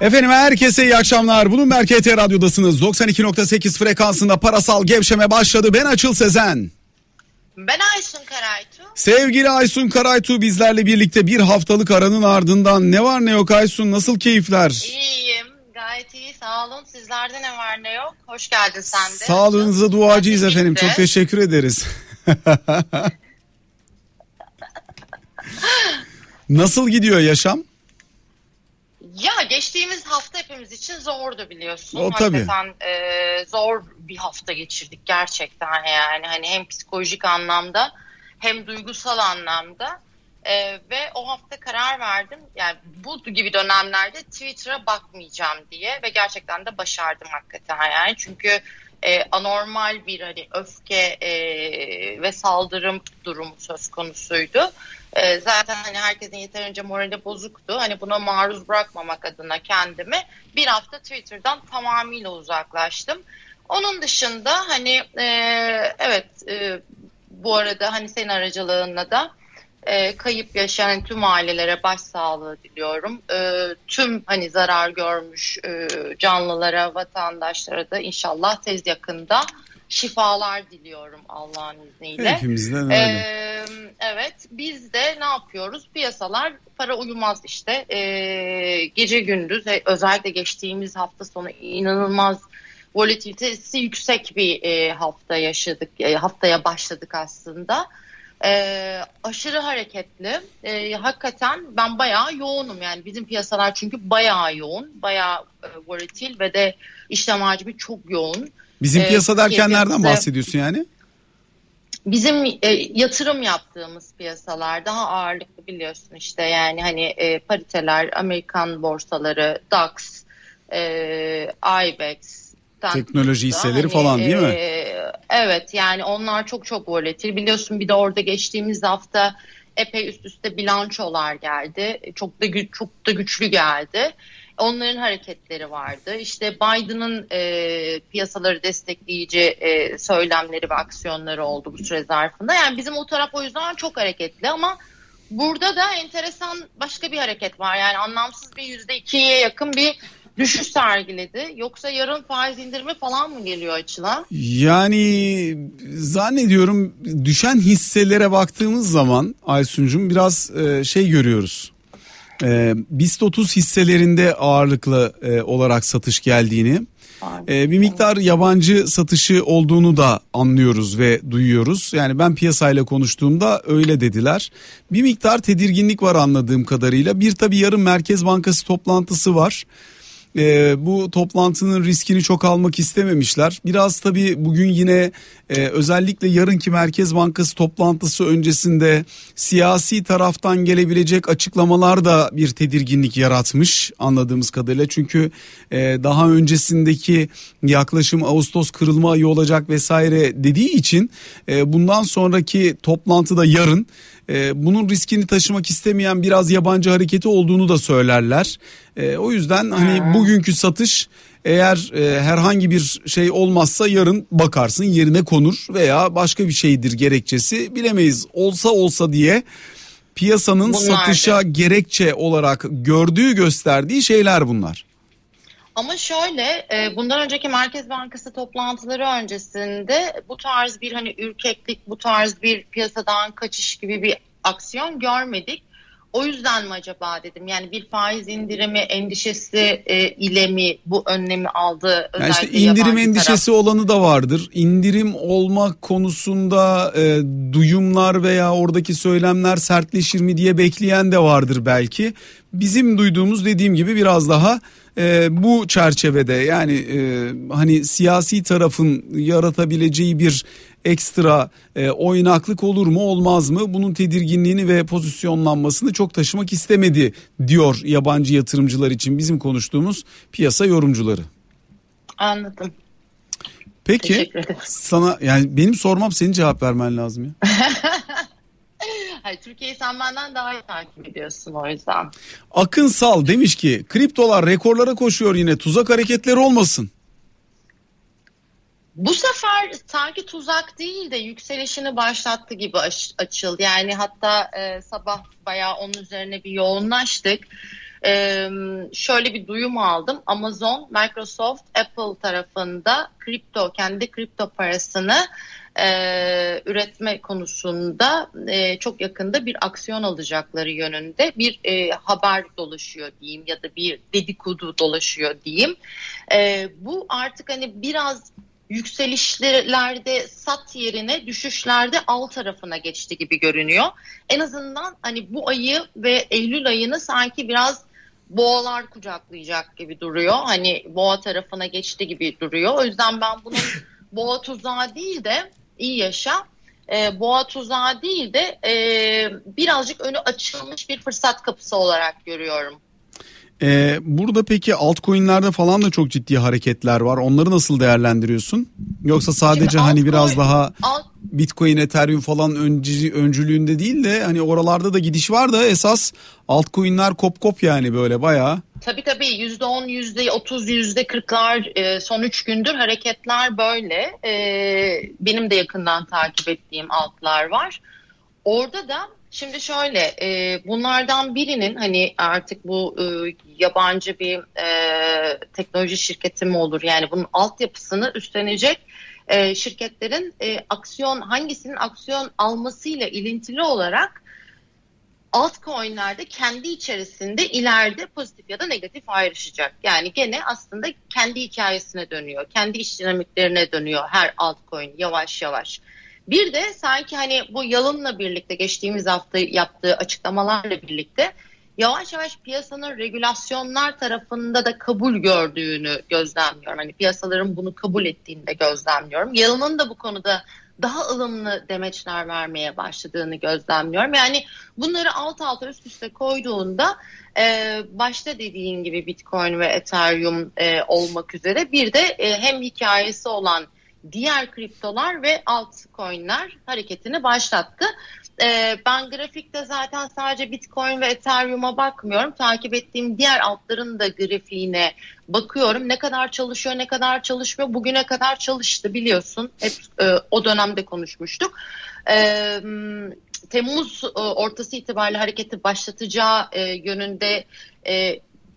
Efendim herkese iyi akşamlar. Bloomberg Ete Radyo'dasınız. 92.8 frekansında parasal gevşeme başladı. Ben Açıl Sezen. Ben Aysun Karaytuğ. Sevgili Aysun Karaytuğ bizlerle birlikte bir haftalık aranın ardından ne var ne yok Aysun, nasıl keyifler? İyiyim, gayet iyi, sağ olun. Sizlerde ne var ne yok? Hoş geldin sen de. Sağlığınıza duacıyız efendim. Çok teşekkür ederiz. Nasıl gidiyor yaşam? Ya geçtiğimiz hafta hepimiz için zordu biliyorsun. O tabii. Zor bir hafta geçirdik gerçekten yani. Hani hem psikolojik anlamda hem duygusal anlamda. Ve o hafta karar verdim. Yani bu gibi dönemlerde Twitter'a bakmayacağım diye ve gerçekten de başardım hakikaten yani. Çünkü anormal bir hani öfke ve saldırım durumu söz konusuydu. Zaten hani herkesin yeterince morali bozuktu. Hani buna maruz bırakmamak adına kendimi bir hafta Twitter'dan tamamıyla uzaklaştım. Onun dışında hani bu arada hani senin aracılığınla da kayıp yaşayan tüm ailelere başsağlığı diliyorum. Tüm hani zarar görmüş canlılara, vatandaşlara da inşallah tez yakında şifalar diliyorum Allah'ın izniyle. Hepimizden öyle. Evet, biz de ne yapıyoruz? Piyasalar para uyumaz işte. Gece gündüz özellikle geçtiğimiz hafta sonu inanılmaz volatilitesi yüksek bir hafta yaşadık. Haftaya başladık aslında. Aşırı hareketli. Hakikaten ben bayağı yoğunum yani bizim piyasalar çünkü bayağı yoğun, bayağı volatil ve de işlem hacmi çok yoğun. Bizim piyasa derken nereden bahsediyorsun yani? Bizim yatırım yaptığımız piyasalar daha ağırlıklı biliyorsun işte yani hani pariteler, Amerikan borsaları, DAX, IBEX. Teknoloji hisseleri hani, falan değil mi? Evet yani onlar çok çok volatil. Biliyorsun bir de orada geçtiğimiz hafta epey üst üste bilançolar geldi. Çok da güçlü geldi. Onların hareketleri vardı. İşte Biden'ın piyasaları destekleyici söylemleri ve aksiyonları oldu bu süre zarfında. Yani bizim o taraf o yüzden çok hareketli ama burada da enteresan başka bir hareket var. Yani anlamsız bir %2'ye yakın bir düşüş sergiledi. Yoksa yarın faiz indirimi falan mı geliyor açılan? Yani zannediyorum düşen hisselere baktığımız zaman Aysuncum biraz şey görüyoruz. BIST 30 hisselerinde ağırlıklı olarak satış geldiğini, bir miktar yabancı satışı olduğunu da anlıyoruz ve duyuyoruz. Yani ben piyasayla konuştuğumda öyle dediler. Bir miktar tedirginlik var anladığım kadarıyla. Bir tabii yarın Merkez Bankası toplantısı var. Bu toplantının riskini çok almak istememişler. Biraz tabii bugün yine özellikle yarınki Merkez Bankası toplantısı öncesinde siyasi taraftan gelebilecek açıklamalar da bir tedirginlik yaratmış anladığımız kadarıyla. Çünkü daha öncesindeki yaklaşım Ağustos kırılma ayı olacak vesaire dediği için bundan sonraki toplantıda yarın bunun riskini taşımak istemeyen biraz yabancı hareketi olduğunu da söylerler. O yüzden hani bugünkü satış eğer herhangi bir şey olmazsa yarın bakarsın yerine konur veya başka bir şeydir gerekçesi bilemeyiz. Olsa diye piyasanın bunlar satışa de gerekçe olarak gösterdiği şeyler bunlar. Ama şöyle bundan önceki Merkez Bankası toplantıları öncesinde bu tarz bir hani ürkeklik, bu tarz bir piyasadan kaçış gibi bir aksiyon görmedik. O yüzden mi acaba dedim yani bir faiz indirimi endişesi ile mi bu önlemi aldı? Yani işte indirim endişesi olanı da vardır. İndirim olmak konusunda duyumlar veya oradaki söylemler sertleşir mi diye bekleyen de vardır belki. Bizim duyduğumuz dediğim gibi biraz daha bu çerçevede yani hani siyasi tarafın yaratabileceği bir ekstra oynaklık olur mu olmaz mı bunun tedirginliğini ve pozisyonlanmasını çok taşımak istemedi diyor yabancı yatırımcılar için bizim konuştuğumuz piyasa yorumcuları. Anladım. Peki sana yani benim sormam senin cevap vermen lazım ya. Hayır, Türkiye'yi sen benden daha iyi takip ediyorsun o yüzden. Akınsal demiş ki kriptolar rekorlara koşuyor yine tuzak hareketleri olmasın. Bu sefer sanki tuzak değil de yükselişini başlattı gibi açıldı. Yani hatta sabah bayağı onun üzerine bir yoğunlaştık. şöyle bir duyum aldım. Amazon, Microsoft, Apple tarafında kendi kripto parasını üretme konusunda çok yakında bir aksiyon alacakları yönünde bir haber dolaşıyor diyeyim ya da bir dedikodu dolaşıyor diyeyim. Bu artık hani biraz yükselişlerde sat yerine düşüşlerde al tarafına geçti gibi görünüyor. En azından hani bu ayı ve Eylül ayını sanki biraz boğalar kucaklayacak gibi duruyor. Hani boğa tarafına geçti gibi duruyor. O yüzden ben bunun boğa tuzağı değil de birazcık önü açılmış bir fırsat kapısı olarak görüyorum. Burada peki altcoin'lerde falan da çok ciddi hareketler var. Onları nasıl değerlendiriyorsun? Yoksa sadece altcoin, hani biraz daha Bitcoin, Ethereum falan öncülüğünde değil de hani oralarda da gidiş var da esas altcoin'ler kop yani böyle bayağı. Tabii %10, %30, %40'lar son 3 gündür hareketler böyle. Benim de yakından takip ettiğim altlar var. Orada da şimdi şöyle bunlardan birinin hani artık bu yabancı bir teknoloji şirketi mi olur? Yani bunun altyapısını üstlenecek şirketlerin aksiyon hangisinin aksiyon almasıyla ilintili olarak altcoin'lerde kendi içerisinde ileride pozitif ya da negatif ayrışacak. Yani gene aslında kendi hikayesine dönüyor. Kendi iş dinamiklerine dönüyor her altcoin yavaş yavaş. Bir de sanki hani bu Yalın'la birlikte geçtiğimiz hafta yaptığı açıklamalarla birlikte yavaş yavaş piyasanın regülasyonlar tarafında da kabul gördüğünü gözlemliyorum. Hani piyasaların bunu kabul ettiğini de gözlemliyorum. Yalın'ın da bu konuda daha ılımlı demeçler vermeye başladığını gözlemliyorum. Yani bunları alt alta üst üste koyduğunda başta dediğin gibi Bitcoin ve Ethereum olmak üzere bir de hem hikayesi olan diğer kriptolar ve altcoin'ler hareketini başlattı. Ben grafikte zaten sadece Bitcoin ve Ethereum'a bakmıyorum. Takip ettiğim diğer altların da grafiğine bakıyorum. Ne kadar çalışıyor, ne kadar çalışmıyor. Bugüne kadar çalıştı biliyorsun. Hep o dönemde konuşmuştuk. Temmuz ortası itibariyle hareketi başlatacağı yönünde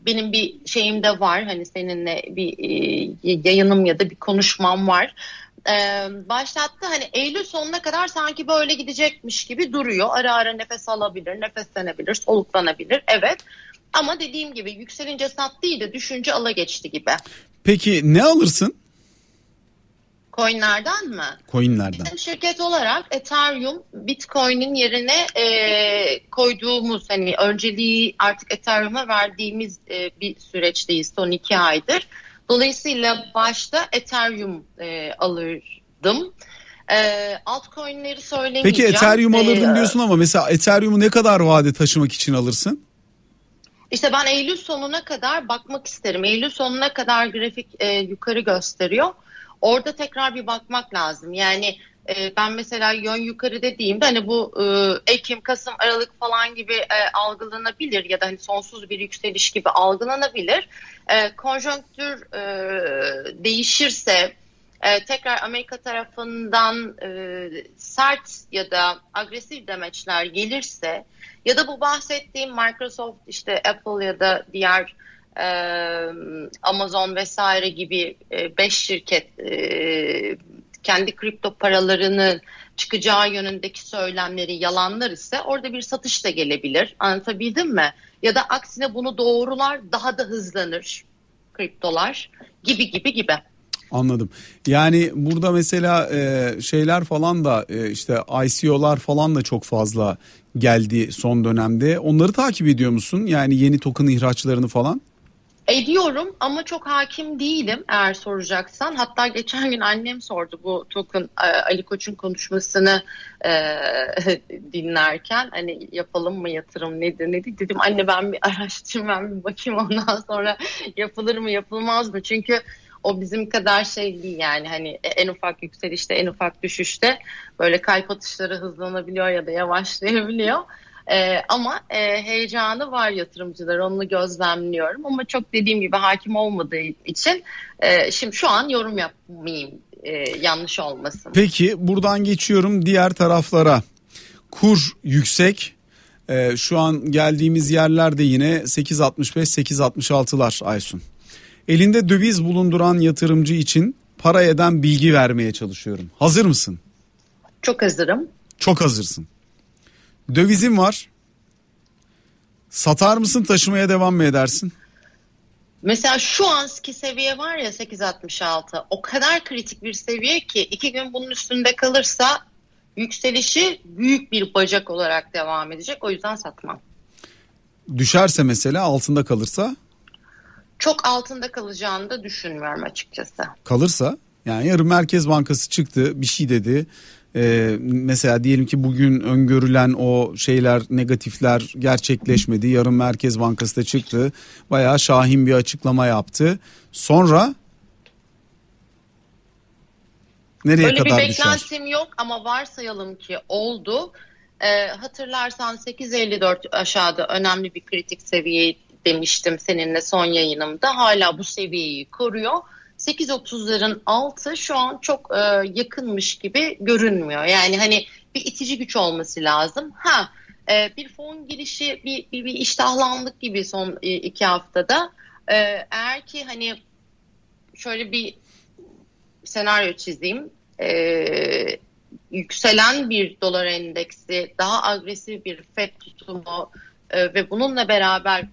benim bir şeyim de var, hani seninle bir yayınım ya da bir konuşmam var. Başlattı, hani Eylül sonuna kadar sanki böyle gidecekmiş gibi duruyor. Ara ara nefes alabilir, nefeslenebilir, soluklanabilir. Evet. Ama dediğim gibi yükselince sat değil de düşünce ala geçti gibi. Peki ne alırsın? Coinlerden mi? Coinlerden. Bizim şirket olarak Ethereum, Bitcoin'in yerine koyduğumuz, hani önceliği artık Ethereum'a verdiğimiz bir süreçteyiz son 2 aydır. Dolayısıyla başta Ethereum alırdım. Altcoin'leri söylemeyeceğim. Peki Ethereum alırdım diyorsun ama mesela Ethereum'u ne kadar vade taşımak için alırsın? İşte ben Eylül sonuna kadar bakmak isterim. Eylül sonuna kadar grafik yukarı gösteriyor. Orada tekrar bir bakmak lazım. Yani ben mesela yön yukarı dediğimde hani bu Ekim, Kasım, Aralık falan gibi algılanabilir ya da hani sonsuz bir yükseliş gibi algılanabilir. Konjonktür değişirse tekrar Amerika tarafından sert ya da agresif demeçler gelirse ya da bu bahsettiğim Microsoft, işte Apple ya da diğer Amazon vesaire gibi 5 şirket kendi kripto paralarının çıkacağı yönündeki söylemleri yalanlar ise orada bir satış da gelebilir. Anlatabildim mi? Ya da aksine bunu doğrular, daha da hızlanır kriptolar gibi. Anladım. Yani burada mesela şeyler falan da işte ICO'lar falan da çok fazla geldi son dönemde. Onları takip ediyor musun? Yani yeni token ihraçlarını falan? Ediyorum ama çok hakim değilim eğer soracaksan. Hatta geçen gün annem sordu bu token Ali Koç'un konuşmasını dinlerken. Hani yapalım mı yatırım nedir? Dedim anne ben bir araştırayım, ben bir bakayım, ondan sonra yapılır mı yapılmaz mı? Çünkü o bizim kadar şey değil yani, hani en ufak yükselişte en ufak düşüşte böyle kalp atışları hızlanabiliyor ya da yavaşlayabiliyor. Ama heyecanı var yatırımcılar, onu gözlemliyorum ama çok dediğim gibi hakim olmadığı için şimdi şu an yorum yapmayayım, yanlış olmasın. Peki buradan geçiyorum diğer taraflara. Kur yüksek, Şu an geldiğimiz yerlerde yine 8.65-8.66'lar Aysun. Elinde döviz bulunduran yatırımcı için para eden bilgi vermeye çalışıyorum. Hazır mısın? Çok hazırım. Çok hazırsın. Dövizin var. Satar mısın, taşımaya devam mı edersin? Mesela şu anki seviye var ya 8.66. O kadar kritik bir seviye ki 2 gün bunun üstünde kalırsa yükselişi büyük bir bacak olarak devam edecek. O yüzden satmam. Düşerse mesela, altında kalırsa? Çok altında kalacağını da düşünmüyorum açıkçası. Kalırsa? Yani yarın Merkez Bankası çıktı, bir şey dedi. Mesela diyelim ki bugün öngörülen o şeyler, negatifler gerçekleşmedi. Yarın Merkez Bankası da çıktı. Bayağı şahin bir açıklama yaptı. Sonra nereye kadar düşer? Böyle bir beklentim yok ama varsayalım ki oldu. Hatırlarsan 8.54 aşağıda önemli bir kritik seviye demiştim seninle son yayınımda. Hala bu seviyeyi koruyor. 8.30'ların altı şu an çok yakınmış gibi görünmüyor. Yani hani bir itici güç olması lazım. Bir fon girişi, bir iştahlandık gibi son 2 haftada. Eğer ki hani şöyle bir senaryo çizeyim. Yükselen bir dolar endeksi, daha agresif bir FED tutumu ve bununla beraber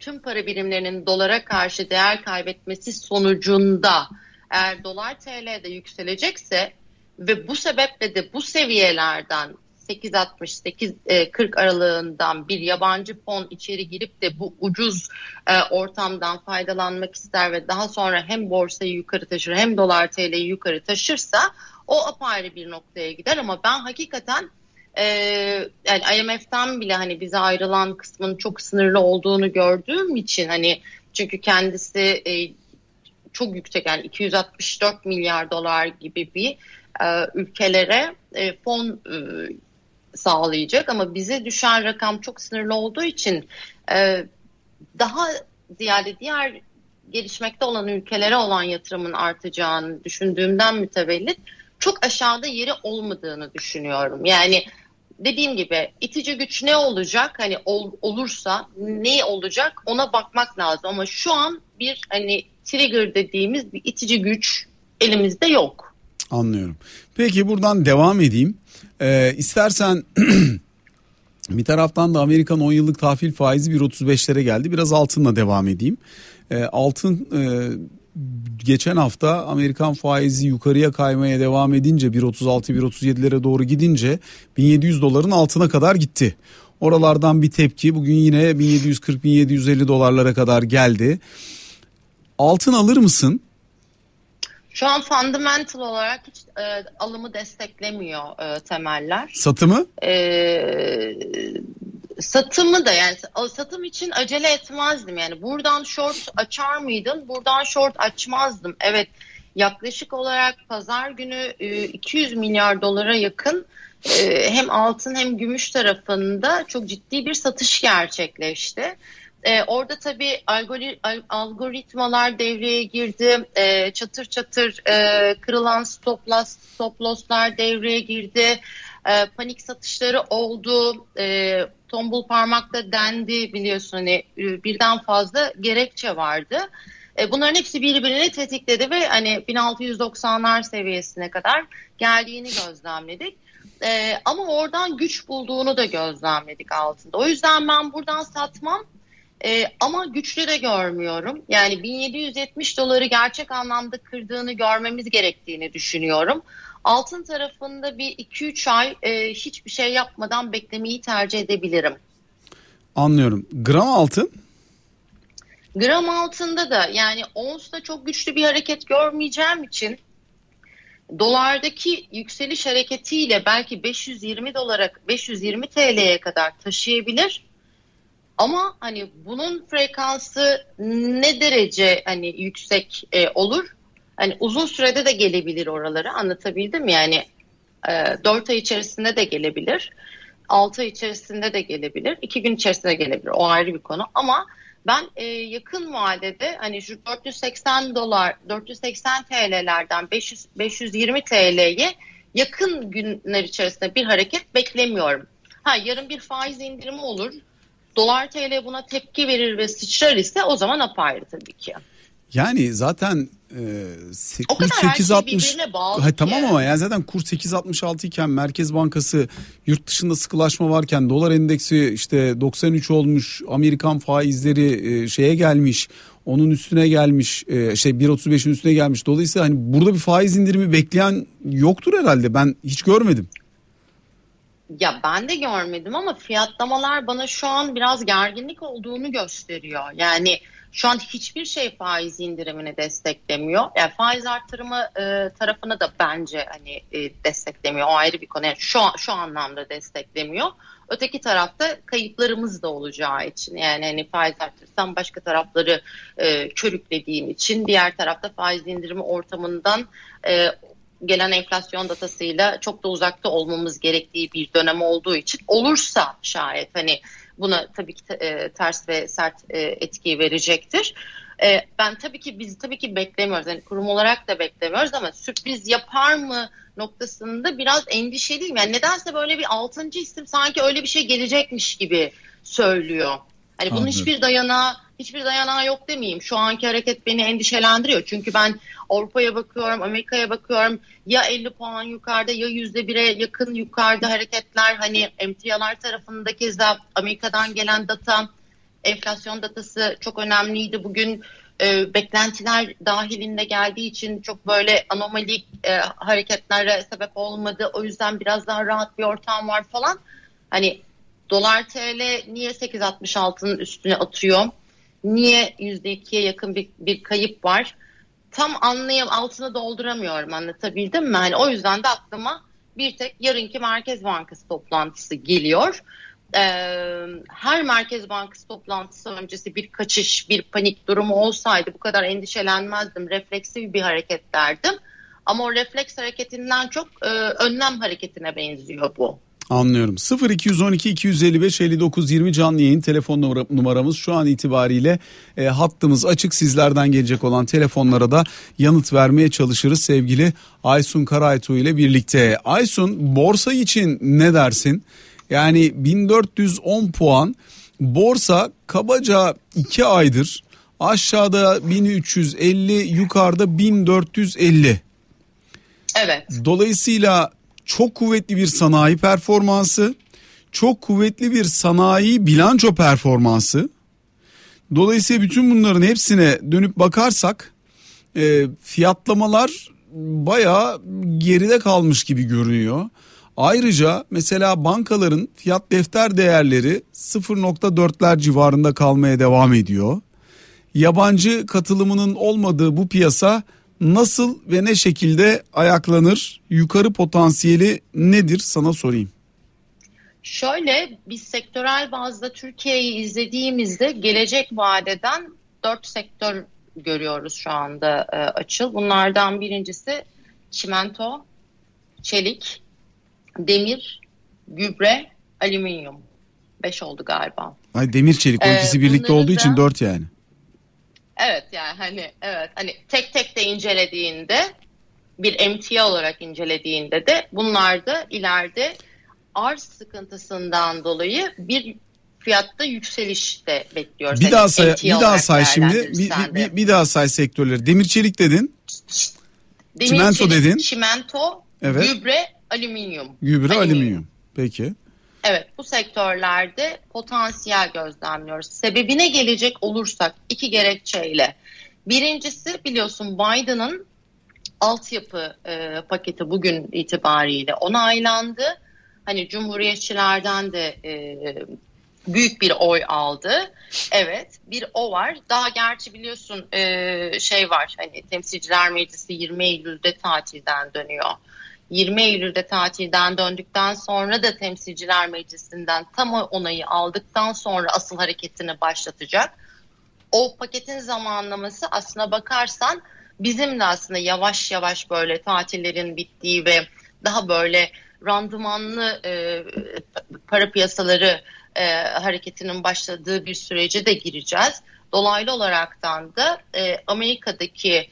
tüm para birimlerinin dolara karşı değer kaybetmesi sonucunda eğer dolar TL'de yükselecekse ve bu sebeple de bu seviyelerden 8.60-8.40 aralığından bir yabancı fon içeri girip de bu ucuz ortamdan faydalanmak ister ve daha sonra hem borsayı yukarı taşır hem dolar TL'yi yukarı taşırsa o apayrı bir noktaya gider. Ama ben hakikaten yani IMF'den bile hani bize ayrılan kısmın çok sınırlı olduğunu gördüğüm için, hani çünkü kendisi çok yüksek, yani 264 milyar dolar gibi bir ülkelere fon sağlayacak ama bize düşen rakam çok sınırlı olduğu için daha ziyade diğer gelişmekte olan ülkelere olan yatırımın artacağını düşündüğümden mütevellit çok aşağıda yeri olmadığını düşünüyorum. Yani dediğim gibi itici güç ne olacak, hani olursa ne olacak, ona bakmak lazım. Ama şu an bir hani trigger dediğimiz bir itici güç elimizde yok. Anlıyorum. Peki buradan devam edeyim. İstersen bir taraftan da Amerikan 10 yıllık tahvil faizi 1.35'lere geldi. Biraz altınla devam edeyim. Altın... geçen hafta Amerikan faizi yukarıya kaymaya devam edince 1.36-1.37'lere doğru gidince 1700 doların altına kadar gitti. Oralardan bir tepki, bugün yine 1740-1750 dolarlara kadar geldi. Altın alır mısın? Şu an fundamental olarak hiç alımı desteklemiyor temeller. Satımı? Satımı da, yani satım için acele etmezdim. Yani buradan short açar mıydın? Buradan short açmazdım. Evet, yaklaşık olarak pazar günü 200 milyar dolara yakın hem altın hem gümüş tarafında çok ciddi bir satış gerçekleşti. Orada tabii algoritmalar devreye girdi. Çatır çatır kırılan stop losslar devreye girdi. Panik satışları oldu, tombul parmakla dendi, biliyorsun hani birden fazla gerekçe vardı. Bunların hepsi birbirini tetikledi ve hani 1690'lar seviyesine kadar geldiğini gözlemledik. Ama oradan güç bulduğunu da gözlemledik altında. O yüzden ben buradan satmam ama güçlü de görmüyorum. Yani 1770 doları gerçek anlamda kırdığını görmemiz gerektiğini düşünüyorum. Altın tarafında bir 2-3 ay hiçbir şey yapmadan beklemeyi tercih edebilirim. Anlıyorum. Gram altın? Gram altında da yani onsta çok güçlü bir hareket görmeyeceğim için dolardaki yükseliş hareketiyle belki 520 dolara, 520 TL'ye kadar taşıyabilir. Ama hani bunun frekansı ne derece hani yüksek olur? Hani uzun sürede de gelebilir oralara, anlatabildim yani 4 ay içerisinde de gelebilir, 6 ay içerisinde de gelebilir, 2 gün içerisinde gelebilir, o ayrı bir konu. Ama ben yakın vadede hani şu 480 TL'lerden 520 TL'ye yakın günler içerisinde bir hareket beklemiyorum. yarın bir faiz indirimi olur, dolar TL buna tepki verir ve sıçrar ise o zaman apayrı tabii ki. Yani zaten kur 8.60 tamam ama yani zaten kur 8.66 iken Merkez Bankası yurt dışında sıkılaşma varken dolar endeksi işte 93 olmuş, Amerikan faizleri şeye gelmiş, onun üstüne gelmiş, 1.35'in üstüne gelmiş. Dolayısıyla hani burada bir faiz indirimi bekleyen yoktur herhalde. Ben hiç görmedim. Ya ben de görmedim ama fiyatlamalar bana şu an biraz gerginlik olduğunu gösteriyor. Yani şu an hiçbir şey faiz indirimini desteklemiyor. Yani faiz artırımı tarafını da bence hani desteklemiyor. O ayrı bir konu. Yani şu anlamda desteklemiyor. Öteki tarafta kayıplarımız da olacağı için. Yani hani faiz artırsam başka tarafları körüklediğim için, diğer tarafta faiz indirimi ortamından gelen enflasyon datasıyla çok da uzakta olmamız gerektiği bir dönem olduğu için, olursa şayet hani buna tabii ki ters ve sert etki verecektir. Ben tabii ki biz beklemiyoruz. Yani kurum olarak da beklemiyoruz ama sürpriz yapar mı noktasında biraz endişeliyim. Yani nedense böyle bir 6. isim sanki öyle bir şey gelecekmiş gibi söylüyor. Hani bunun hiçbir dayanağı yok demeyeyim. Şu anki hareket beni endişelendiriyor. Çünkü ben Avrupa'ya bakıyorum, Amerika'ya bakıyorum. Ya 50 puan yukarıda ya %1'e yakın yukarıda hareketler. Hani emtialar tarafında keza Amerika'dan gelen data, enflasyon datası çok önemliydi. Bugün beklentiler dahilinde geldiği için çok böyle anomalik hareketlere sebep olmadı. O yüzden biraz daha rahat bir ortam var falan. Hani dolar TL niye 8.66'nın üstüne atıyor? Niye %2'ye yakın bir kayıp var? Tam anlayıp altını dolduramıyorum, anlatabildim mi? Yani o yüzden de aklıma bir tek yarınki Merkez Bankası toplantısı geliyor. Her Merkez Bankası toplantısı öncesi bir kaçış, bir panik durumu olsaydı bu kadar endişelenmezdim. Refleksif bir hareket derdim. Ama o refleks hareketinden çok önlem hareketine benziyor bu. Anlıyorum. 0212-255-5920 canlı yayın telefon numaramız. Şu an itibariyle hattımız açık. Sizlerden gelecek olan telefonlara da yanıt vermeye çalışırız sevgili Aysun Karaytuğ ile birlikte. Aysun, borsa için ne dersin? Yani 1410 puan borsa kabaca 2 aydır aşağıda 1350, yukarıda 1450. Evet. Dolayısıyla çok kuvvetli bir sanayi performansı, çok kuvvetli bir sanayi bilanço performansı. Dolayısıyla bütün bunların hepsine dönüp bakarsak fiyatlamalar bayağı geride kalmış gibi görünüyor. Ayrıca mesela bankaların fiyat defter değerleri 0.4'ler civarında kalmaya devam ediyor. Yabancı katılımının olmadığı bu piyasa nasıl ve ne şekilde ayaklanır? Yukarı potansiyeli nedir? Sana sorayım. Şöyle, biz sektörel bazda Türkiye'yi izlediğimizde gelecek vadeden 4 sektör görüyoruz şu anda Açıl. Bunlardan birincisi çimento, çelik, demir, gübre, alüminyum. 5 oldu galiba. Ay, demir, çelik, ikisi birlikte olduğu için 4 yani. Evet, yani hani evet, hani tek tek de incelediğinde, bir emtia olarak incelediğinde de bunlar da ileride arz sıkıntısından dolayı bir fiyatta yükseliş de bekliyoruz. Bir yani daha say, bir daha say şimdi. Bir daha say sektörleri. Demir çelik dedin. Demir, çimento çelik, dedin. Çimento, evet. Gübre, alüminyum. Gübre, alüminyum. Peki. Evet, bu sektörlerde potansiyel gözlemliyoruz. Sebebine gelecek olursak iki gerekçeyle. Birincisi, biliyorsun Biden'ın altyapı paketi bugün itibariyle onaylandı. Hani Cumhuriyetçilerden de büyük bir oy aldı. Evet, bir o var. Daha gerçi biliyorsun şey var, hani Temsilciler Meclisi 20 Eylül'de tatilden dönüyor. 20 Eylül'de tatilden döndükten sonra da Temsilciler Meclisi'nden tam onayı aldıktan sonra asıl hareketini başlatacak. O paketin zamanlaması aslına bakarsan bizim de aslında yavaş yavaş böyle tatillerin bittiği ve daha böyle randımanlı para piyasaları hareketinin başladığı bir sürece de gireceğiz. Dolaylı olaraktan da Amerika'daki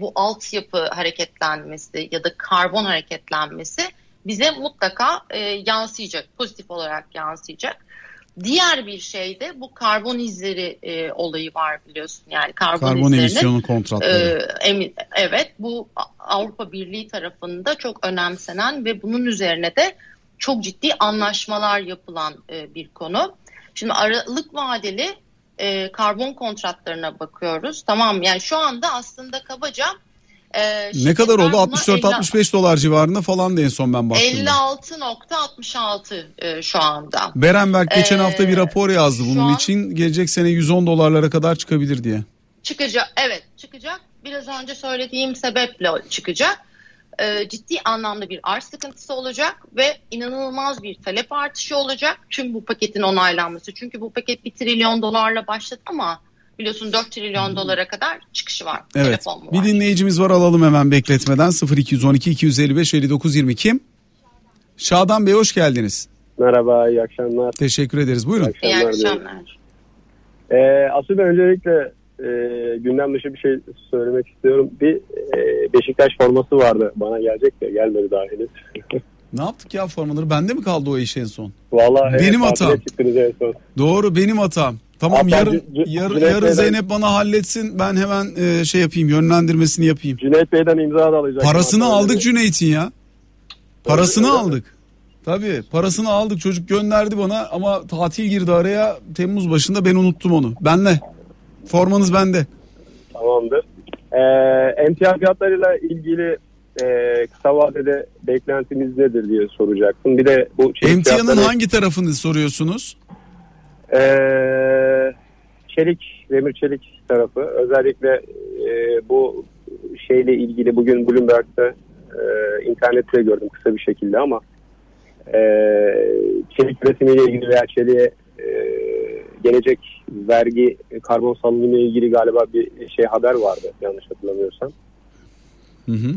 bu altyapı hareketlenmesi ya da karbon hareketlenmesi bize mutlaka yansıyacak, pozitif olarak yansıyacak. Diğer bir şey de bu karbon izleri olayı var, biliyorsun. Yani karbon emisyonu kontratları. Evet, bu Avrupa Birliği tarafında çok önemsenen ve bunun üzerine de çok ciddi anlaşmalar yapılan bir konu. Şimdi aralık vadeli karbon kontratlarına bakıyoruz. Tamam, yani şu anda aslında kabaca ne kadar oldu? 64-65 dolar civarında falan da en son ben baktığımda. 56.66 şu anda. Berenberg geçen hafta bir rapor yazdı bunun için. Gelecek sene 110 dolarlara kadar çıkabilir diye. Çıkacak, evet, çıkacak. Biraz önce söylediğim sebeple çıkacak. Ciddi anlamda bir arz sıkıntısı olacak ve inanılmaz bir talep artışı olacak. Çünkü bu paketin onaylanması. Çünkü bu paket 1 trilyon dolarla başladı ama biliyorsun 4 trilyon dolara kadar çıkışı var. Evet. Bir dinleyicimiz var, alalım hemen bekletmeden. 0212 255 59 22. Şadan Bey, hoş geldiniz. Merhaba, iyi akşamlar. Teşekkür ederiz, buyurun. İyi akşamlar. Asıl ben öncelikle gündem dışı bir şey söylemek istiyorum. Bir Beşiktaş forması vardı, bana gelecek de gelmedi daha henüz. Ne yaptık ya formaları? Bende mi kaldı o iş en son? Vallahi benim hatam. Doğru, benim hatam. Tamam, yarın Zeynep bana halletsin, ben hemen şey yapayım, yönlendirmesini yapayım. Cüneyt Bey'den imza da alacak. Parasını aldık Cüneyt'in ya. Parasını aldık. Tabii parasını aldık, çocuk gönderdi bana ama tatil girdi araya Temmuz başında, ben unuttum onu. Benle. Formanız bende. Tamamdır. Emtia fiyatlarıyla ilgili kısa vadede beklentimiz nedir diye soracaktım. Bir de bu Emtia'nın fiyatları... hangi tarafını soruyorsunuz? Çelik, demir çelik tarafı. Özellikle bu şeyle ilgili bugün Bloomberg'da internette gördüm kısa bir şekilde ama çelik üretimiyle ilgili veya çeliğe gelecek vergi, karbon salınımı ile ilgili galiba bir şey haber vardı yanlış hatırlamıyorsam. Hı hı.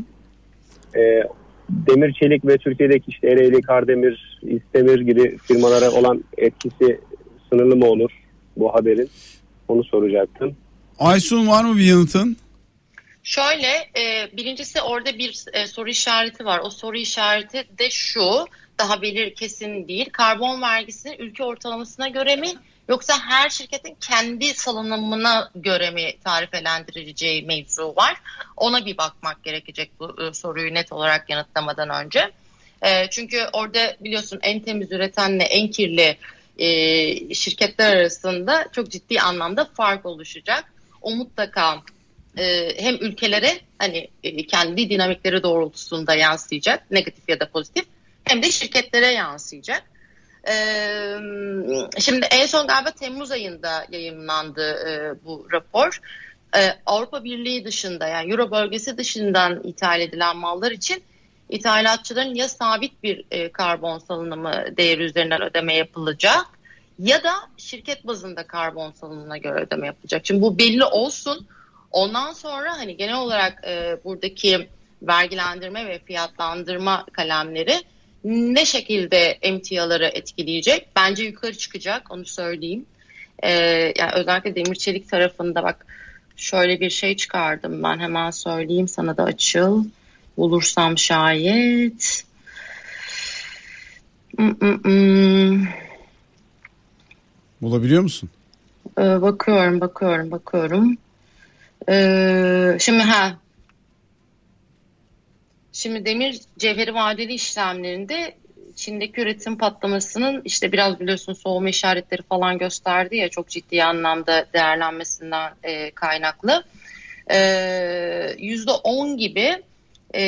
Demir çelik ve Türkiye'deki işte Ereğli, Kardemir, İsdemir gibi firmalara olan etkisi sınırlı mı olur bu haberin? Onu soracaktım. Aysun, var mı bir yanıtın? Şöyle, birincisi orada bir soru işareti var. O soru işareti de şu, daha kesin değil. Karbon vergisinin ülke ortalamasına göre mi yoksa her şirketin kendi salınımına göre mi tarifelendirileceği mevzu var. Ona bir bakmak gerekecek bu soruyu net olarak yanıtlamadan önce. Çünkü orada biliyorsun en temiz üretenle en kirli şirketler arasında çok ciddi anlamda fark oluşacak. O mutlaka hem ülkelere hani kendi dinamikleri doğrultusunda yansıyacak, negatif ya da pozitif, hem de şirketlere yansıyacak. Şimdi en son galiba Temmuz ayında yayımlandı bu rapor. Avrupa Birliği dışında, yani Euro bölgesi dışından ithal edilen mallar için İthalatçıların ya sabit bir karbon salınımı değeri üzerinden ödeme yapılacak ya da şirket bazında karbon salınımına göre ödeme yapılacak. Şimdi bu belli olsun. Ondan sonra hani genel olarak buradaki vergilendirme ve fiyatlandırma kalemleri ne şekilde emtiaları etkileyecek? Bence yukarı çıkacak, onu söyleyeyim. Yani özellikle demir çelik tarafında bak şöyle bir şey çıkardım ben, hemen söyleyeyim sana da Açıl. Bulursam şayet. Bulabiliyor musun? Bakıyorum. Şimdi demir cevheri vadeli işlemlerinde Çin'deki üretim patlamasının işte biraz biliyorsun soğuma işaretleri falan gösterdi ya, çok ciddi anlamda değerlenmesinden kaynaklı. %10 gibi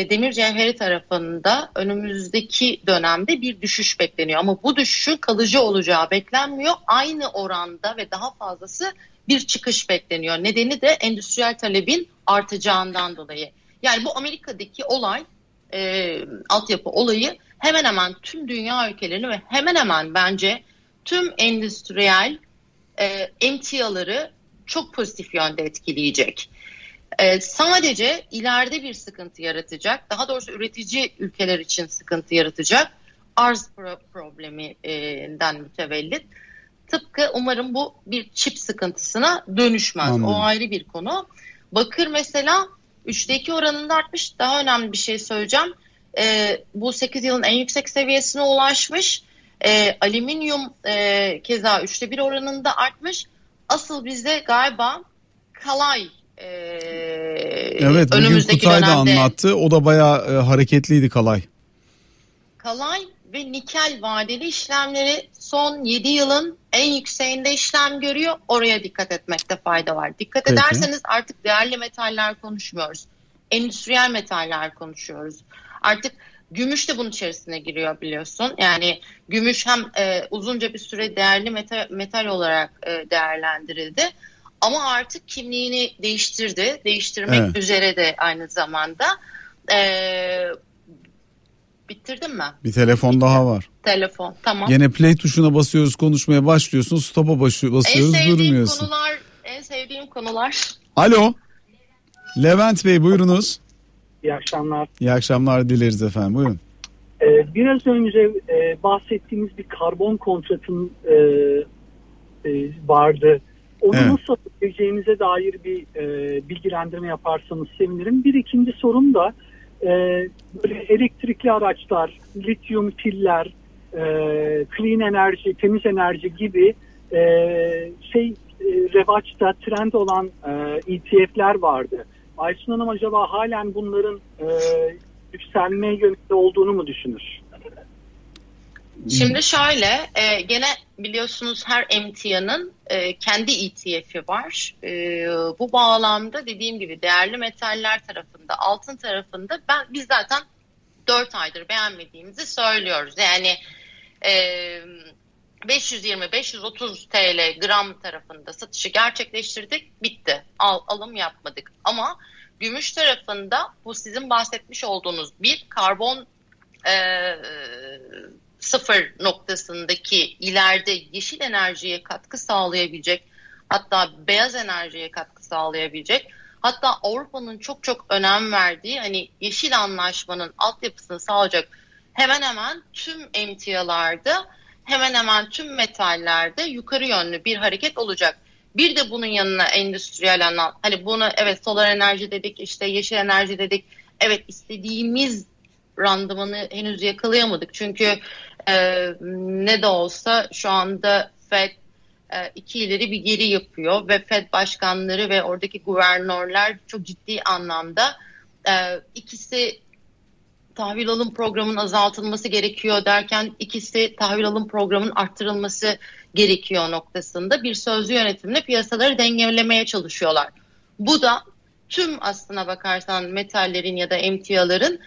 demir cevheri tarafında önümüzdeki dönemde bir düşüş bekleniyor. Ama bu düşüşün kalıcı olacağı beklenmiyor. Aynı oranda ve daha fazlası bir çıkış bekleniyor. Nedeni de endüstriyel talebin artacağından dolayı. Yani bu Amerika'daki olay, altyapı olayı hemen hemen tüm dünya ülkelerini ve hemen hemen bence tüm endüstriyel emtiaları çok pozitif yönde etkileyecek. Sadece ileride bir sıkıntı yaratacak, daha doğrusu üretici ülkeler için sıkıntı yaratacak arz probleminden mütevellit. Tıpkı umarım bu bir çip sıkıntısına dönüşmez. Anladım. O ayrı bir konu. Bakır mesela 3'te 2 oranında artmış. Daha önemli bir şey söyleyeceğim. bu 8 yılın en yüksek seviyesine ulaşmış. Alüminyum keza 3'te 1 oranında artmış. Asıl bizde galiba kalay evet, önümüzdeki dönemde. Evet, bugün Kutay da anlattı. O da bayağı hareketliydi kalay. Kalay ve nikel vadeli işlemleri son 7 yılın en yükseğinde işlem görüyor. Oraya dikkat etmekte fayda var. Dikkat ederseniz artık değerli metaller konuşmuyoruz. Endüstriyel metaller konuşuyoruz. Artık gümüş de bunun içerisine giriyor biliyorsun. Yani gümüş hem uzunca bir süre değerli metal olarak değerlendirildi. Ama artık kimliğini değiştirdi. Değiştirmek üzere de aynı zamanda. Bitirdim mi? Bir telefon daha var. Telefon, tamam. Yine play tuşuna basıyoruz, konuşmaya başlıyorsun. Stop'a basıyoruz, durmuyorsun. En sevdiğim konular. Alo. Levent Bey, buyurunuz. İyi akşamlar. İyi akşamlar dileriz efendim, buyurun. Biraz önce bahsettiğimiz bir karbon kontratın vardı. Onu nasıl yapabileceğimize dair bir bilgilendirme yaparsanız sevinirim. Bir ikinci sorum da böyle elektrikli araçlar, lityum piller, clean enerji, temiz enerji gibi revaçta trend olan ETF'ler vardı. Aysun Hanım acaba halen bunların yükselmeye yönünde olduğunu mu düşünür? Şimdi şöyle, gene biliyorsunuz her emtianın kendi ETF'i var. Bu bağlamda dediğim gibi değerli metaller tarafında, altın tarafında biz zaten 4 aydır beğenmediğimizi söylüyoruz. Yani 520-530 TL gram tarafında satışı gerçekleştirdik, bitti. Alım yapmadık. Ama gümüş tarafında bu sizin bahsetmiş olduğunuz bir karbon sıfır noktasındaki ileride yeşil enerjiye katkı sağlayabilecek, hatta beyaz enerjiye katkı sağlayabilecek, hatta Avrupa'nın çok çok önem verdiği hani yeşil anlaşmanın altyapısını sağlayacak hemen hemen tüm emtialarda, hemen hemen tüm metallerde yukarı yönlü bir hareket olacak. Bir de bunun yanına endüstriyel anlamda, hani bunu solar enerji dedik, yeşil enerji dedik, istediğimiz randımanı henüz yakalayamadık. Çünkü ne de olsa şu anda Fed iki ileri bir geri yapıyor ve Fed başkanları ve oradaki guvernörler çok ciddi anlamda ikisi tahvil alım programının azaltılması gerekiyor derken ikisi tahvil alım programının arttırılması gerekiyor noktasında bir sözlü yönetimle piyasaları dengelemeye çalışıyorlar. Bu da tüm aslına bakarsan metallerin ya da emtiaların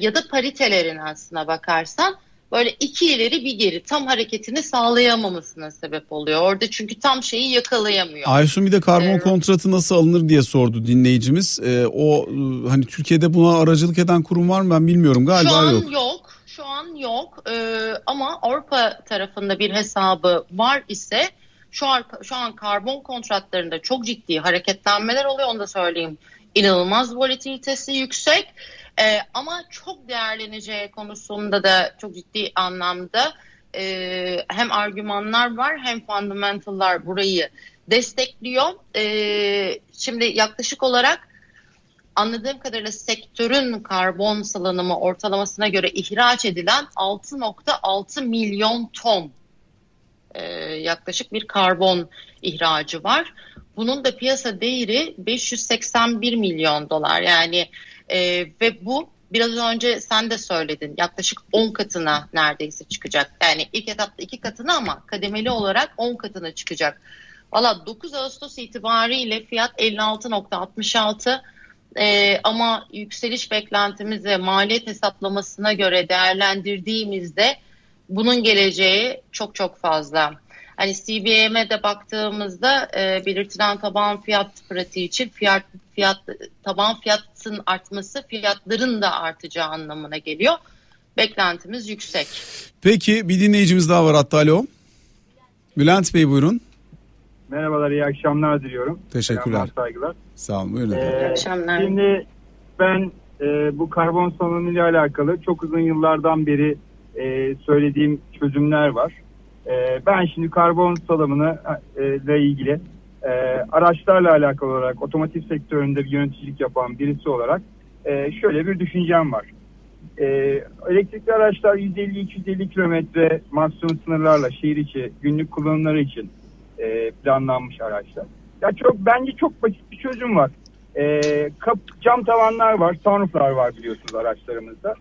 ya da paritelerin aslına bakarsan böyle iki ileri bir geri tam hareketini sağlayamamasına sebep oluyor. Orada çünkü tam şeyi yakalayamıyor. Aysun bir de karbon kontratı nasıl alınır diye sordu dinleyicimiz. O hani Türkiye'de buna aracılık eden kurum var mı ben bilmiyorum, galiba yok. Şu an yok ama Avrupa tarafında bir hesabı var ise şu an karbon kontratlarında çok ciddi hareketlenmeler oluyor, onu da söyleyeyim. İnanılmaz volatilitesi yüksek ama çok değerleneceği konusunda da çok ciddi anlamda hem argümanlar var hem fundamentallar burayı destekliyor. Şimdi yaklaşık olarak anladığım kadarıyla sektörün karbon salınımı ortalamasına göre ihraç edilen 6.6 milyon ton yaklaşık bir karbon ihracı var. Bunun da piyasa değeri 581 milyon dolar. Yani ve bu biraz önce sen de söyledin. Yaklaşık 10 katına neredeyse çıkacak. Yani ilk etapta 2 katına ama kademeli olarak 10 katına çıkacak. Valla 9 Ağustos itibariyle fiyat 56.66 ama yükseliş beklentimiz ve maliyet hesaplamasına göre değerlendirdiğimizde bunun geleceği çok çok fazla. Hani CBE'ye de baktığımızda belirtilen taban fiyat pratiği için taban fiyatın artması fiyatların da artacağı anlamına geliyor. Beklentimiz yüksek. Peki bir dinleyicimiz daha var hatta, alo. Bülent Bey, buyurun. Merhabalar, iyi akşamlar diliyorum. Teşekkürler. Selamlar, saygılar. Sağ olun, buyurun. İyi akşamlar. Şimdi ben bu karbon salınımıyla alakalı çok uzun yıllardan beri söylediğim çözümler var. Ben şimdi karbon salımını ile ilgili araçlarla alakalı olarak otomotiv sektöründe bir yöneticilik yapan birisi olarak şöyle bir düşüncem var. Elektrikli araçlar 150-250 kilometre maksimum sınırlarla şehir içi günlük kullanımları için planlanmış araçlar. Ya bence çok basit bir çözüm var. Cam tavanlar var, sunrooflar var biliyorsunuz araçlarımızda.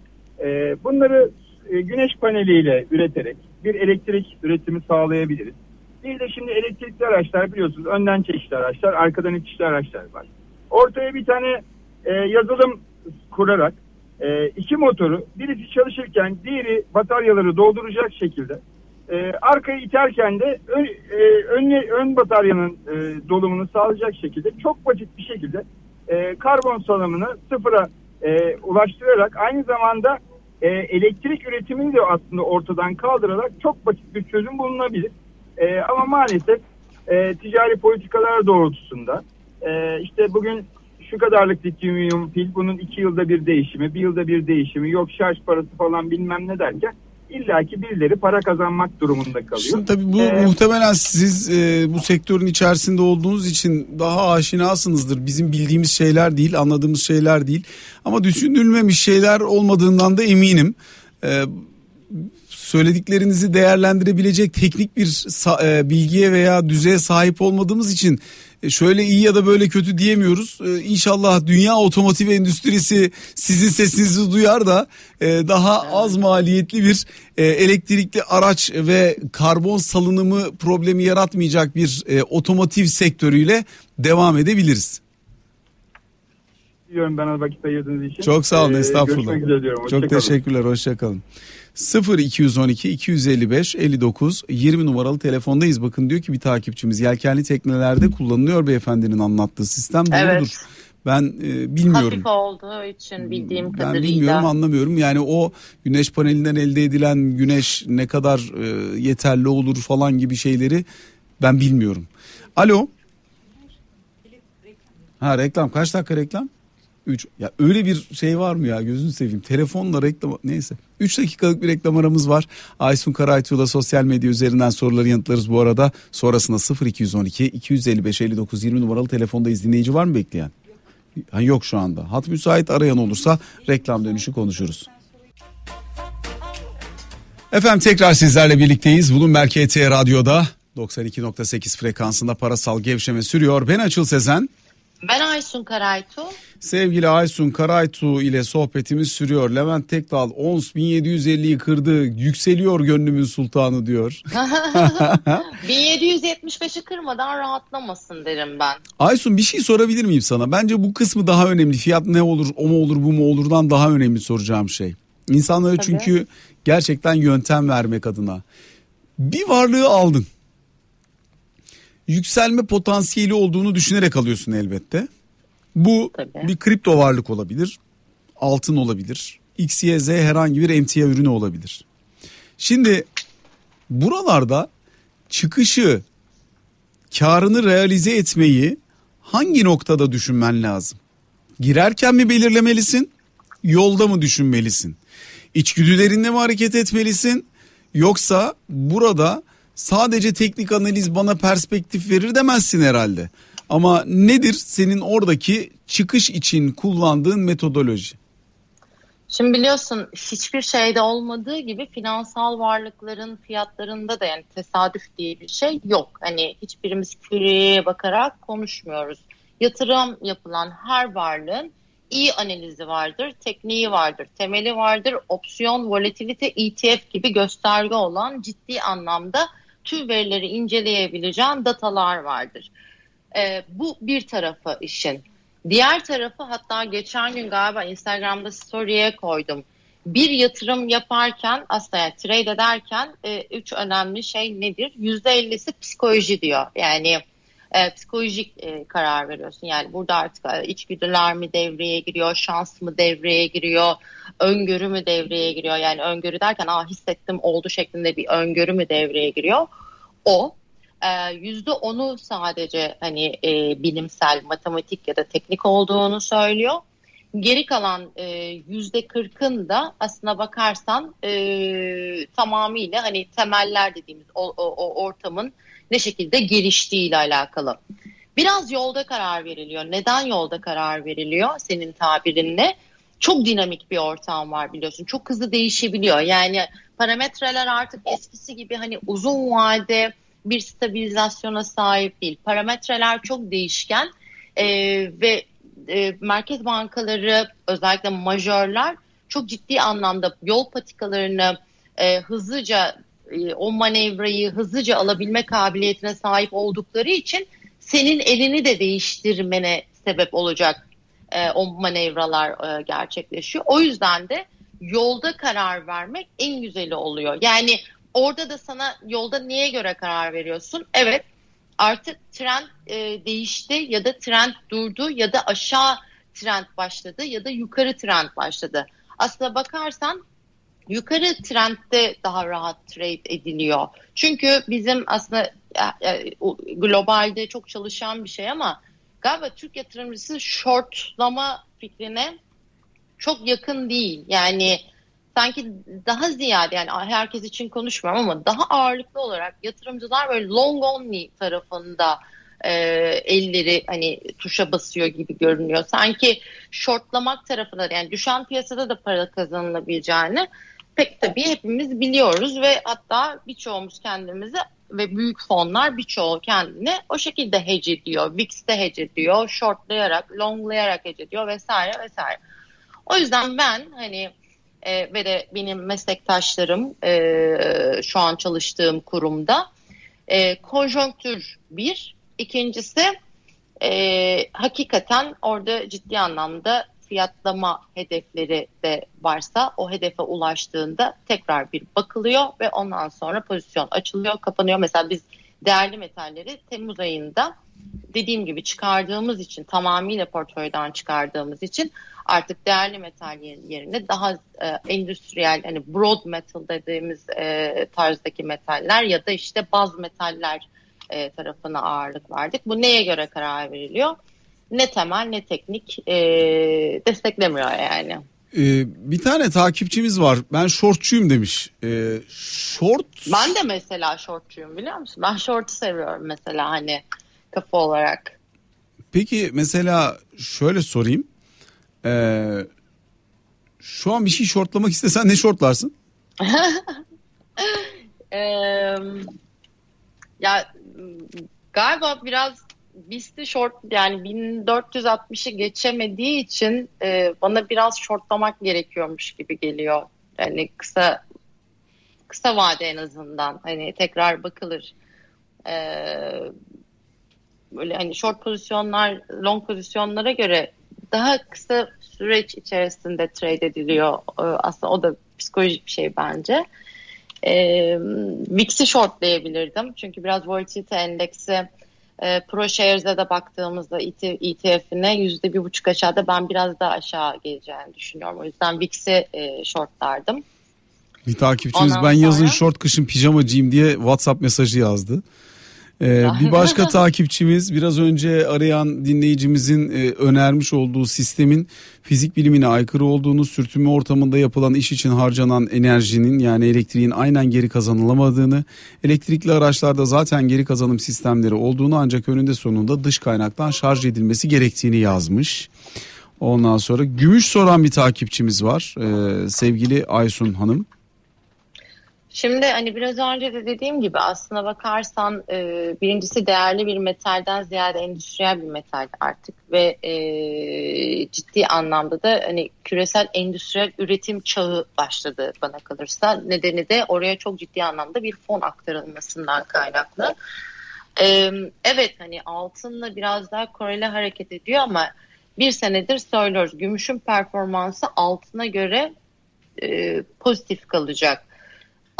Bunları güneş paneliyle üreterek bir elektrik üretimi sağlayabiliriz. Bir de şimdi elektrikli araçlar biliyorsunuz önden çekişli araçlar, arkadan itişli araçlar var. Ortaya bir tane yazılım kurarak iki motoru, birisi çalışırken diğeri bataryaları dolduracak şekilde arkayı iterken de ön bataryanın dolumunu sağlayacak şekilde çok basit bir şekilde karbon salımını sıfıra ulaştırarak aynı zamanda elektrik üretimini de aslında ortadan kaldırarak çok basit bir çözüm bulunabilir. Ama maalesef ticari politikalar doğrultusunda işte bugün şu kadarlık lityum pil, bunun 2 yılda bir değişimi, 1 yılda bir değişimi, yok şarj parası falan bilmem ne derken illaki birileri para kazanmak durumunda kalıyor. Şimdi tabii bu muhtemelen siz bu sektörün içerisinde olduğunuz için daha aşinasınızdır. Bizim bildiğimiz şeyler değil, anladığımız şeyler değil. Ama düşünülmemiş şeyler olmadığından da eminim. Söylediklerinizi değerlendirebilecek teknik bir bilgiye veya düzeye sahip olmadığımız için şöyle iyi ya da böyle kötü diyemiyoruz. İnşallah dünya otomotiv endüstrisi sizin sesinizi duyar da daha az maliyetli bir elektrikli araç ve karbon salınımı problemi yaratmayacak bir otomotiv sektörüyle devam edebiliriz. Diyorum bana vakit ayırdığınız için. Çok sağ olun, estağfurullah. Çok teşekkürler, hoşçakalın. 0-212-255-59-20 numaralı telefondayız. Bakın diyor ki bir takipçimiz, yelkenli teknelerde kullanılıyor beyefendinin anlattığı sistem. Evet. Doğrudur. Ben bilmiyorum. Hafif olduğu için bildiğim kadarıyla. Ben bilmiyorum, anlamıyorum. Yani o güneş panelinden elde edilen güneş ne kadar yeterli olur falan gibi şeyleri ben bilmiyorum. Alo. Reklam. Kaç dakika reklam? 3. Ya öyle bir şey var mı ya, gözünü seveyim. Telefonla reklam, neyse. 3 dakikalık bir reklam aramız var. Aysun Karaytuğ'la sosyal medya üzerinden soruları yanıtlarız bu arada. Sonrasında 0212 255 59 20 numaralı telefondayız. Dinleyici var mı bekleyen? Yok şu anda. Hat müsait, arayan olursa reklam dönüşü konuşuruz. Efendim tekrar sizlerle birlikteyiz. Bloomberg Ete Radyo'da 92.8 frekansında parasal gevşeme sürüyor. Ben Açıl Sezen. Ben Aysun Karaytuğ. Sevgili Aysun Karaytuğ ile sohbetimiz sürüyor. Levent Tekdal ons 1750'yi kırdı. Yükseliyor gönlümün sultanı diyor. 1775'i kırmadan rahatlamasın derim ben. Aysun bir şey sorabilir miyim sana? Bence bu kısmı daha önemli. Fiyat ne olur, o mu olur, bu mu olurdan daha önemli soracağım şey. İnsanlara tabii, çünkü gerçekten yöntem vermek adına. Bir varlığı aldın. Yükselme potansiyeli olduğunu düşünerek alıyorsun elbette. Bu tabii bir kripto varlık olabilir, altın olabilir, XYZ herhangi bir emtia ürünü olabilir. Şimdi buralarda çıkışı, karını realize etmeyi hangi noktada düşünmen lazım? Girerken mi belirlemelisin, yolda mı düşünmelisin? İçgüdülerinle mi hareket etmelisin, yoksa burada sadece teknik analiz bana perspektif verir demezsin herhalde. Ama nedir senin oradaki çıkış için kullandığın metodoloji? Şimdi biliyorsun hiçbir şeyde olmadığı gibi finansal varlıkların fiyatlarında da yani tesadüf diye bir şey yok. Hani hiçbirimiz küreğe bakarak konuşmuyoruz. Yatırım yapılan her varlığın iyi analizi vardır, tekniği vardır, temeli vardır, opsiyon, volatilite, ETF gibi gösterge olan ciddi anlamda tüm verileri inceleyebileceğin datalar vardır. Bu bir tarafı işin. Diğer tarafı, hatta geçen gün galiba Instagram'da story'e koydum. Bir yatırım yaparken, aslında yani trade ederken 3 önemli şey nedir? %50'si psikoloji diyor. Yani psikolojik karar veriyorsun. Yani burada artık içgüdüler mi devreye giriyor, şans mı devreye giriyor, öngörü mü devreye giriyor? Yani öngörü derken hissettim oldu şeklinde bir öngörü mü devreye giriyor? O. %10'u sadece bilimsel, matematik ya da teknik olduğunu söylüyor. Geri kalan %40'ın da aslına bakarsan tamamıyla temeller dediğimiz o ortamın ne şekilde geliştiğiyle alakalı. Biraz yolda karar veriliyor. Neden yolda karar veriliyor senin tabirinle? çok dinamik bir ortam var biliyorsun. Çok hızlı değişebiliyor. Yani parametreler artık eskisi gibi hani uzun vade bir stabilizasyona sahip değil. Parametreler çok değişken ve merkez bankaları, özellikle majörler çok ciddi anlamda yol patikalarını hızlıca, o manevrayı hızlıca alabilme kabiliyetine sahip oldukları için senin elini de değiştirmene sebep olacak o manevralar gerçekleşiyor. O yüzden de yolda karar vermek en güzeli oluyor. Yani orada da sana yolda neye göre karar veriyorsun? Evet, artık trend değişti ya da trend durdu ya da aşağı trend başladı ya da yukarı trend başladı. Aslına bakarsan yukarı trendde daha rahat trade ediliyor. Çünkü bizim aslında globalde çok çalışan bir şey ama galiba Türk yatırımcısı shortlama fikrine çok yakın değil. Yani sanki daha ziyade, yani herkes için konuşmuyorum ama daha ağırlıklı olarak yatırımcılar böyle long only tarafında elleri hani tuşa basıyor gibi görünüyor. Sanki shortlamak tarafına, yani düşen piyasada da para kazanılabileceğini pek tabii hepimiz biliyoruz ve hatta birçoğumuz kendimizi ve büyük fonlar birçoğu kendini o şekilde hedge ediyor. VIX'te hedge ediyor, shortlayarak, longlayarak hedge ediyor vesaire vesaire. O yüzden ben hani ve de benim meslektaşlarım şu an çalıştığım kurumda konjonktür bir, ikincisi hakikaten orada ciddi anlamda fiyatlama hedefleri de varsa o hedefe ulaştığında tekrar bir bakılıyor ve ondan sonra pozisyon açılıyor, kapanıyor. Mesela biz değerli metalleri Temmuz ayında dediğim gibi çıkardığımız için, tamamıyla portföyden çıkardığımız için artık değerli metal yerine daha endüstriyel, hani broad metal dediğimiz tarzdaki metaller ya da işte baz metaller tarafına ağırlık verdik. Bu neye göre karar veriliyor? Ne temel ne teknik desteklemiyor yani. Bir tane takipçimiz var. Ben şortçuyum demiş. Şort. Ben de mesela şortçuyum, biliyor musun? Ben şortu seviyorum mesela, hani kafa olarak. Peki mesela şöyle sorayım. Şu an bir şey şortlamak istesen ne şortlarsın? Ya galiba biraz BIST'i short, yani 1460'ı geçemediği için bana biraz shortlamak gerekiyormuş gibi geliyor. Yani kısa vade en azından hani tekrar bakılır. Böyle hani short pozisyonlar long pozisyonlara göre daha kısa süreç içerisinde trade ediliyor. Aslında o da psikolojik bir şey bence. VIX'i shortlayabilirdim. Çünkü biraz volatility endeksi, ProShares'e de baktığımızda ETF'ine %1,5 aşağıda, ben biraz daha aşağı geleceğini düşünüyorum. O yüzden VIX'i shortlardım. Bir takipçimiz ondan ben sonra... yazın short kışın pijamacıyım diye WhatsApp mesajı yazdı. Bir başka takipçimiz biraz önce arayan dinleyicimizin önermiş olduğu sistemin fizik bilimine aykırı olduğunu, sürtünme ortamında yapılan iş için harcanan enerjinin, yani elektriğin aynen geri kazanılamadığını, elektrikli araçlarda zaten geri kazanım sistemleri olduğunu ancak önünde sonunda dış kaynaktan şarj edilmesi gerektiğini yazmış. Ondan sonra gümüş soran bir takipçimiz var, sevgili Aysun Hanım. Şimdi hani biraz önce de dediğim gibi aslına bakarsan birincisi değerli bir metalden ziyade endüstriyel bir metal artık ve ciddi anlamda da hani küresel endüstriyel üretim çağı başladı bana kalırsa. Nedeni de oraya çok ciddi anlamda bir fon aktarılmasından kaynaklı. Evet, hani altınla biraz daha koreli hareket ediyor ama bir senedir söylüyoruz, gümüşün performansı altına göre pozitif kalacak.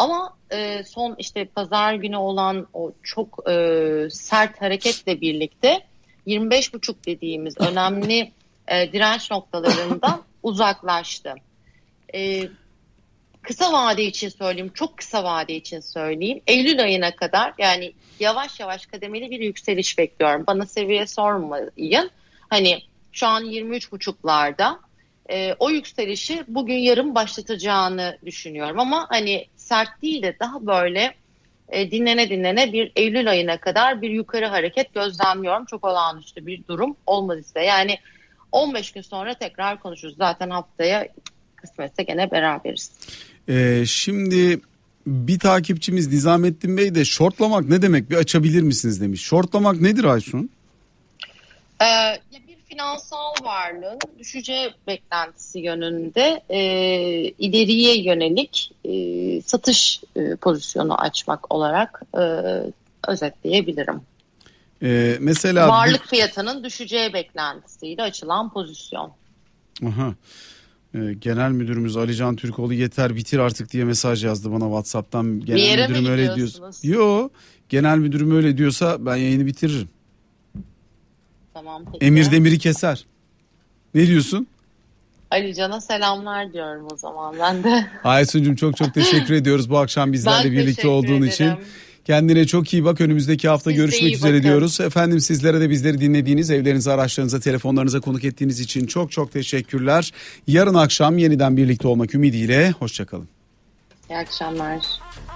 Ama son işte pazar günü olan o çok sert hareketle birlikte 25,5 dediğimiz önemli direnç noktalarından uzaklaştı. Kısa vade için söyleyeyim, çok kısa vade için söyleyeyim. Eylül ayına kadar yani yavaş yavaş kademeli bir yükseliş bekliyorum. Bana seviye sormayın. Hani şu an 23,5'larda. O yükselişi bugün yarın başlatacağını düşünüyorum ama hani sert değil de daha böyle dinlene bir Eylül ayına kadar bir yukarı hareket gözlemliyorum. Çok olağanüstü bir durum olmaz ise. Yani 15 gün sonra tekrar konuşuruz. Zaten haftaya kısmetse gene beraberiz. Şimdi bir takipçimiz Nizamettin Bey de shortlamak ne demek, bir açabilir misiniz demiş. Shortlamak nedir Aysun? Bir finansal varlığın düşeceği beklentisi yönünde ileriye yönelik satış pozisyonu açmak olarak özetleyebilirim. Mesela varlık fiyatının düşeceği beklentisiyle açılan pozisyon. Aha. Genel müdürümüz Alican Türkoğlu yeter bitir artık diye mesaj yazdı bana WhatsApp'tan. Genel müdürüm öyle diyorsa. Yo, genel müdürüm öyle diyorsa ben yayını bitiririm. Tamam, peki. Emir Demir'i keser. Ne diyorsun? Alican'a selamlar diyorum o zaman ben de. Aysun'cum çok teşekkür ediyoruz bu akşam bizlerle birlikte olduğun için. Kendine çok iyi bak. Önümüzdeki hafta görüşmek üzere diyoruz. Efendim sizlere de bizleri dinlediğiniz, evlerinize, araçlarınıza, telefonlarınıza konuk ettiğiniz için çok teşekkürler. Yarın akşam yeniden birlikte olmak ümidiyle. Hoşçakalın. İyi akşamlar.